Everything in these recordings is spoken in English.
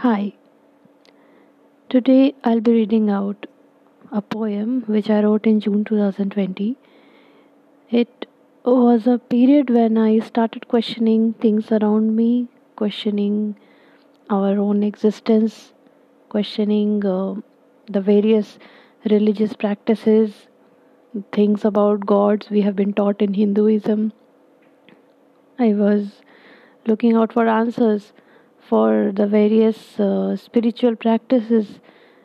Hi, today I'll be reading out a poem which I wrote in June 2020. It was a period when I started questioning things around me, questioning our own existence, questioning the various religious practices, things about gods we have been taught in Hinduism. I was looking out for answers for the various spiritual practices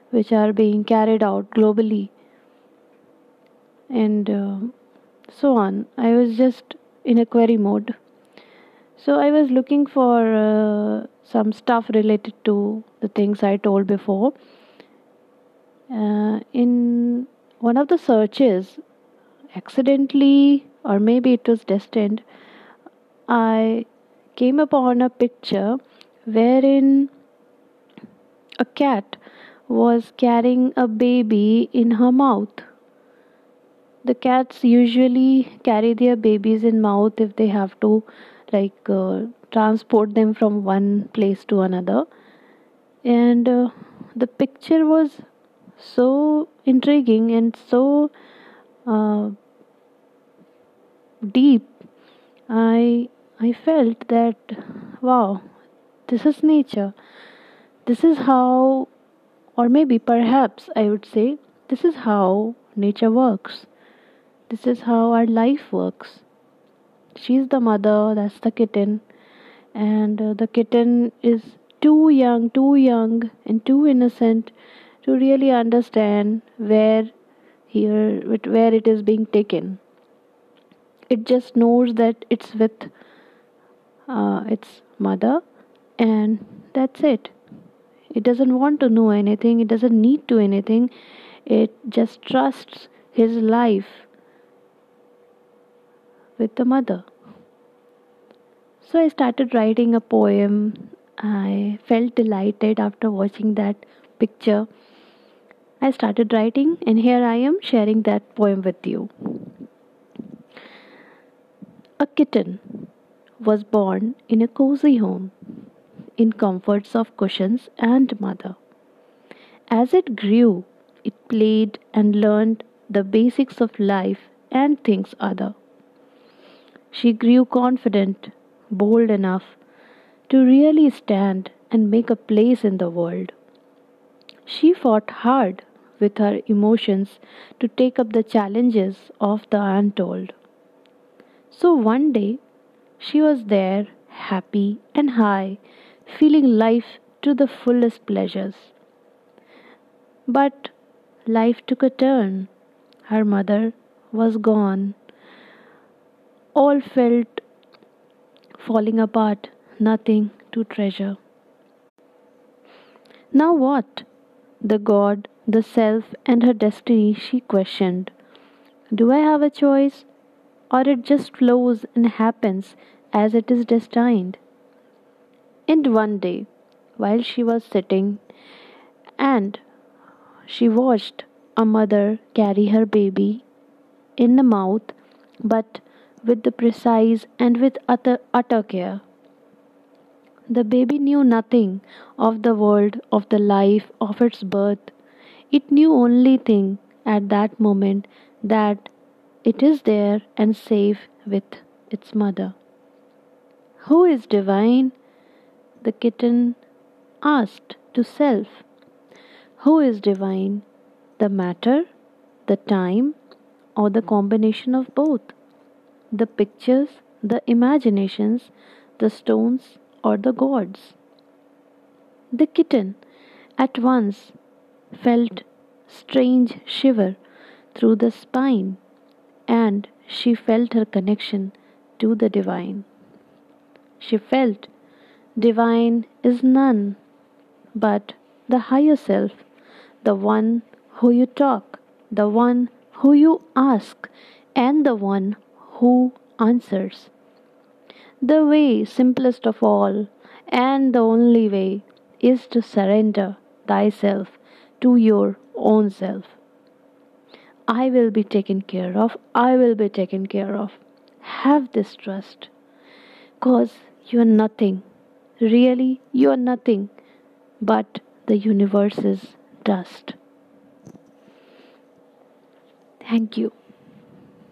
which are being carried out globally, and so on. I was just in a query mode. So I was looking for some stuff related to the things I told before. In one of the searches, accidentally, or maybe it was destined, I came upon a picture wherein a cat was carrying a baby in her mouth. The cats usually carry their babies in mouth if they have to transport them from one place to another. And the picture was so intriguing and so deep. I felt that, wow, this is nature. This is how, or maybe perhaps I would say, this is how nature works. This is how our life works. She's the mother, that's the kitten. And the kitten is too young and too innocent to really understand where it is being taken. It just knows that it's with its mother. And that's it. It doesn't want to know anything. It doesn't need to anything. It just trusts his life with the mother. So I started writing a poem. I felt delighted after watching that picture. I started writing, and here I am sharing that poem with you. A kitten was born in a cozy home, in comforts of cushions and mother. As it grew, it played and learned the basics of life and things other. She grew confident, bold enough to really stand and make a place in the world. She fought hard with her emotions to take up the challenges of the untold. So one day, she was there, happy and high, feeling life to the fullest pleasures. But life took a turn. Her mother was gone. All felt falling apart, nothing to treasure. Now what? The God, the self, and her destiny she questioned. Do I have a choice? Or it just flows and happens as it is destined? And one day, while she was sitting and she watched a mother carry her baby in the mouth, but with the precise and with utter care. The baby knew nothing of the world, of the life, of its birth. It knew only thing at that moment that it is there and safe with its mother. Who is divine? The kitten asked to self. Who is divine? The matter, the time, or the combination of both? The pictures, the imaginations, the stones, or the gods? The kitten at once felt strange shiver through the spine, and she felt her connection to the divine. She felt divine is none but the higher self, the one who you talk, the one who you ask, and the one who answers. The way, simplest of all, and the only way, is to surrender thyself to your own self. I will be taken care of. I will be taken care of. Have this trust. 'Cause you are nothing. Really, you are nothing but the universe is dust. Thank you.